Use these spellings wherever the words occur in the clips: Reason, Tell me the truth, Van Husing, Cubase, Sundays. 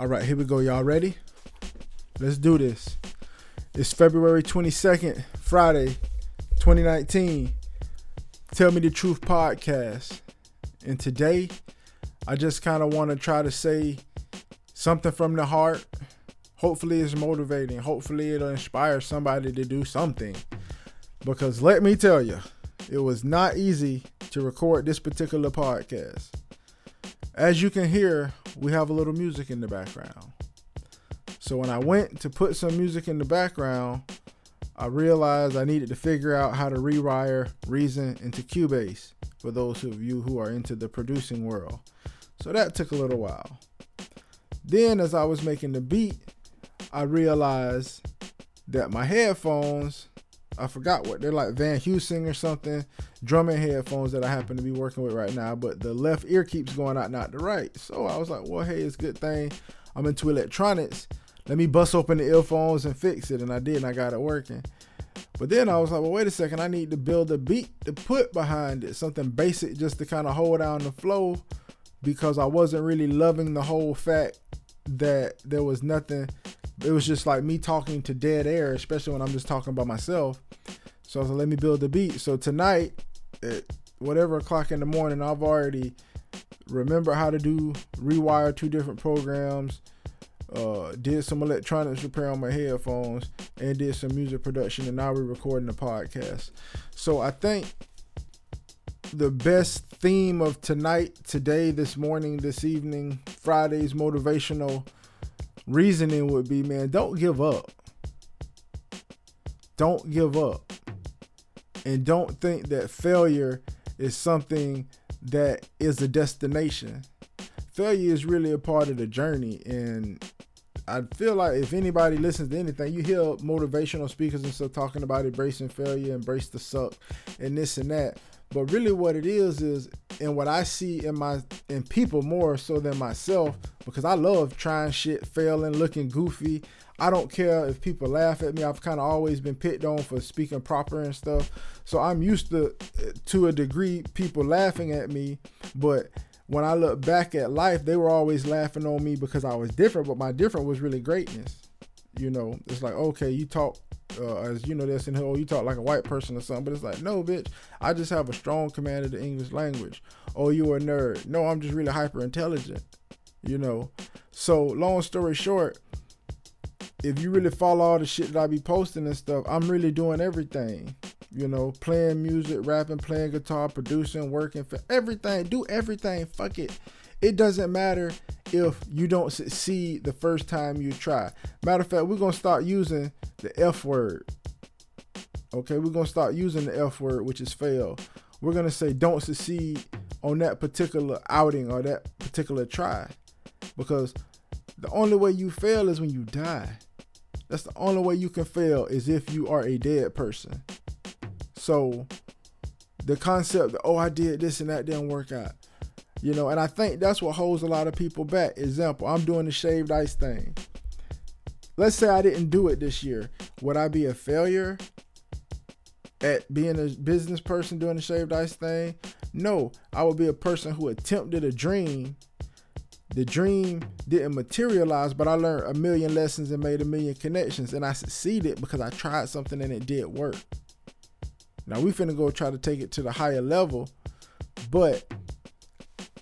All right, here we go. Y'all ready? Let's do this. It's February 22nd, Friday, 2019. Tell Me the Truth podcast. And today, I just kind of want to try to say something from the heart. Hopefully it's motivating. Hopefully it'll inspire somebody to do something. Because let me tell you, it was not easy to record this particular podcast. As you can hear, we have a little music in the background. So when I went to put some music in the background, I realized I needed to figure out how to rewire Reason into Cubase for those of you who are into the producing world. So that took a little while. Then as I was making the beat, I realized that my headphones, I forgot what, they're like Van Husing or something, drumming headphones that I happen to be working with right now, but the left ear keeps going out, not the right. So I was like, well, hey, it's a good thing I'm into electronics. Let me bust open the earphones and fix it. And I did, and I got it working. But then I was like, well, wait a second, I need to build a beat to put behind it, something basic just to kind of hold down the flow, because I wasn't really loving the whole fact that there was nothing. It was just like me talking to dead air, especially when I'm just talking by myself. So I was like, let me build the beat. So tonight, at whatever o'clock in the morning, I've already remembered how to rewire two different programs, did some electronics repair on my headphones, and did some music production, and now we're recording the podcast. So I think the best theme of tonight, today, this morning, this evening, Friday's motivational reasoning would be, man, don't give up. Don't give up. And don't think that failure is something that is a destination. Failure is really a part of the journey. And I feel like if anybody listens to anything, you hear motivational speakers and stuff talking about embracing failure, embrace the suck, and this and that. But really what it is, and what I see in people more so than myself, because I love trying shit, failing, looking goofy. I don't care if people laugh at me. I've kind of always been picked on for speaking proper and stuff. So I'm used to a degree, people laughing at me. But when I look back at life, they were always laughing on me because I was different, but my different was really greatness. You know, it's like, okay, you talk, as you know, this and oh, you talk like a white person or something, but it's like, no, bitch, I just have a strong command of the English language. Oh, you a nerd. No, I'm just really hyper intelligent, you know? So long story short, if you really follow all the shit that I be posting and stuff, I'm really doing everything, you know, playing music, rapping, playing guitar, producing, working for everything, do everything. Fuck it. It doesn't matter if you don't succeed the first time you try. Matter of fact, we're going to start using the F word. Okay, we're going to start using the F word, which is fail. We're going to say don't succeed on that particular outing or that particular try. Because the only way you fail is when you die. That's the only way you can fail, is if you are a dead person. So the concept that, oh, I did this and that didn't work out. You know, and I think that's what holds a lot of people back. Example, I'm doing the shaved ice thing. Let's say I didn't do it this year. Would I be a failure at being a business person doing the shaved ice thing? No, I would be a person who attempted a dream. The dream didn't materialize, but I learned a million lessons and made a million connections. And I succeeded because I tried something and it did work. Now we finna go try to take it to the higher level, but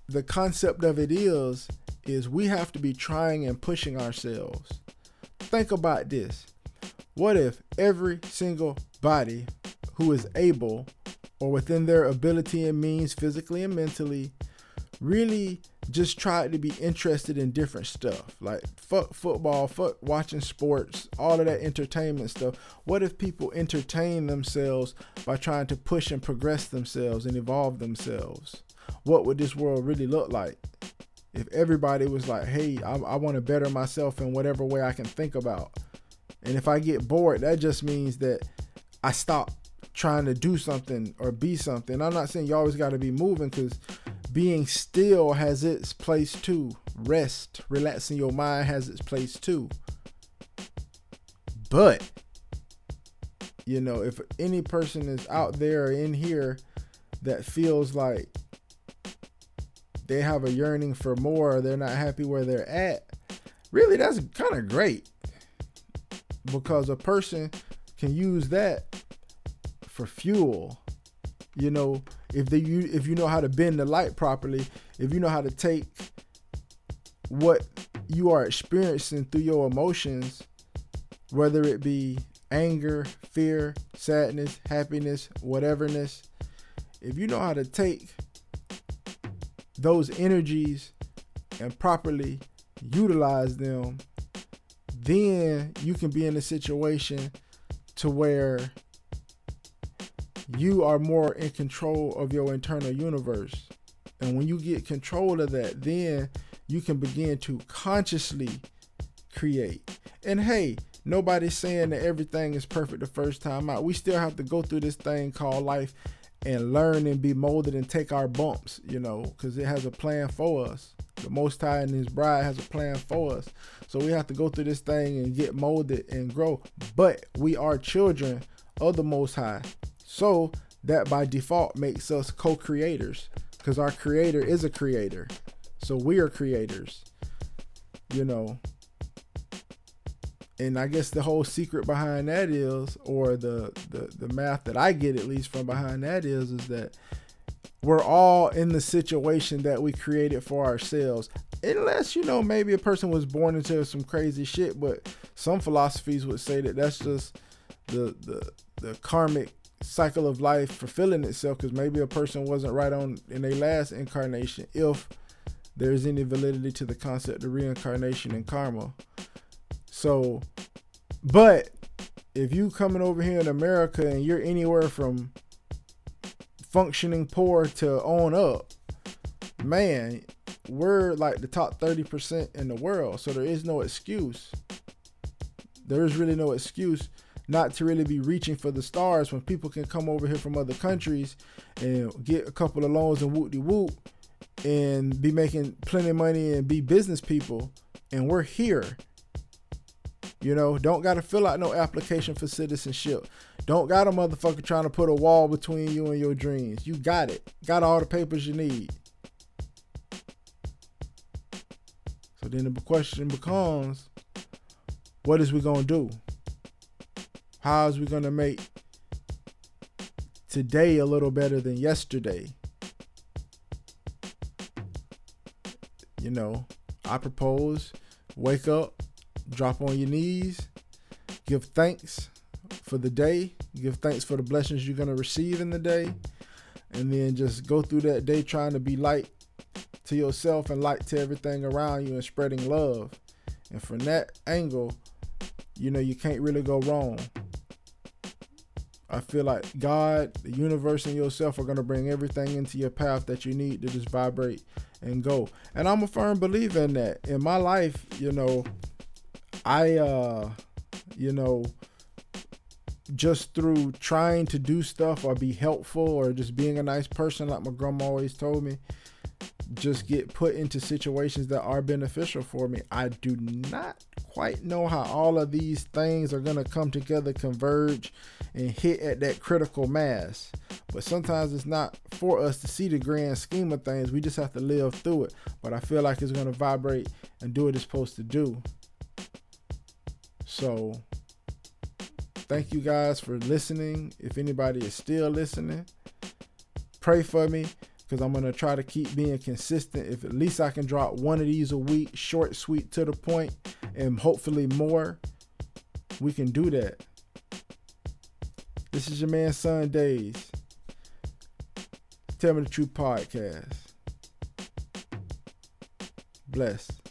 the concept of it is we have to be trying and pushing ourselves. Think about this. What if every single body who is able or within their ability and means physically and mentally really just tried to be interested in different stuff? Like fuck football, fuck watching sports, all of that entertainment stuff. What if people entertain themselves by trying to push and progress themselves and evolve themselves? What would this world really look like if everybody was like, hey, I want to better myself in whatever way I can think about. And if I get bored, that just means that I stop trying to do something or be something. I'm not saying you always got to be moving, because being still has its place too. Rest, relaxing your mind has its place too. But, you know, if any person is out there or in here that feels like they have a yearning for more, they're not happy where they're at, really that's kind of great, because a person can use that for fuel. You know, if you know how to bend the light properly, if you know how to take what you are experiencing through your emotions, whether it be anger, fear, sadness, happiness, whateverness, if you know how to take those energies and properly utilize them, then you can be in a situation to where you are more in control of your internal universe. And when you get control of that, then you can begin to consciously create. And hey, nobody's saying that everything is perfect the first time out. We still have to go through this thing called life and learn and be molded and take our bumps, you know, because it has a plan for us. The Most High and His bride has a plan for us. So we have to go through this thing and get molded and grow. But we are children of the Most High. So that by default makes us co-creators, because our creator is a creator. So we are creators, you know. And I guess the whole secret behind that is, or the math that I get at least from behind that is that we're all in the situation that we created for ourselves. Unless, you know, maybe a person was born into some crazy shit, but some philosophies would say that that's just the karmic cycle of life fulfilling itself, because maybe a person wasn't right on in their last incarnation, if there's any validity to the concept of reincarnation and karma. So, but if you coming over here in America and you're anywhere from functioning poor to on up, man, we're like the top 30% in the world. So there is no excuse. There is really no excuse not to really be reaching for the stars when people can come over here from other countries and get a couple of loans and whoop-de-whoop and be making plenty of money and be business people. And we're here. You know, don't got to fill out no application for citizenship. Don't got a motherfucker trying to put a wall between you and your dreams. You got it. Got all the papers you need. So then the question becomes, what is we going to do? How is we going to make today a little better than yesterday? You know, I propose, wake up, drop on your knees, give thanks for the day, give thanks for the blessings you're going to receive in the day, and then just go through that day trying to be light to yourself and light to everything around you and spreading love. And from that angle, you know, you can't really go wrong. I feel like God, the universe, and yourself are going to bring everything into your path that you need to just vibrate and go. And I'm a firm believer in that. In my life, you know, I just through trying to do stuff or be helpful or just being a nice person, like my grandma always told me, just get put into situations that are beneficial for me. I do not quite know how all of these things are going to come together, converge, and hit at that critical mass. But sometimes it's not for us to see the grand scheme of things. We just have to live through it. But I feel like it's going to vibrate and do what it's supposed to do. So thank you guys for listening. If anybody is still listening, pray for me, because I'm going to try to keep being consistent. If at least I can drop one of these a week, short, sweet, to the point, and hopefully more, we can do that. This is your man Sundays. Tell Me the Truth podcast. Bless.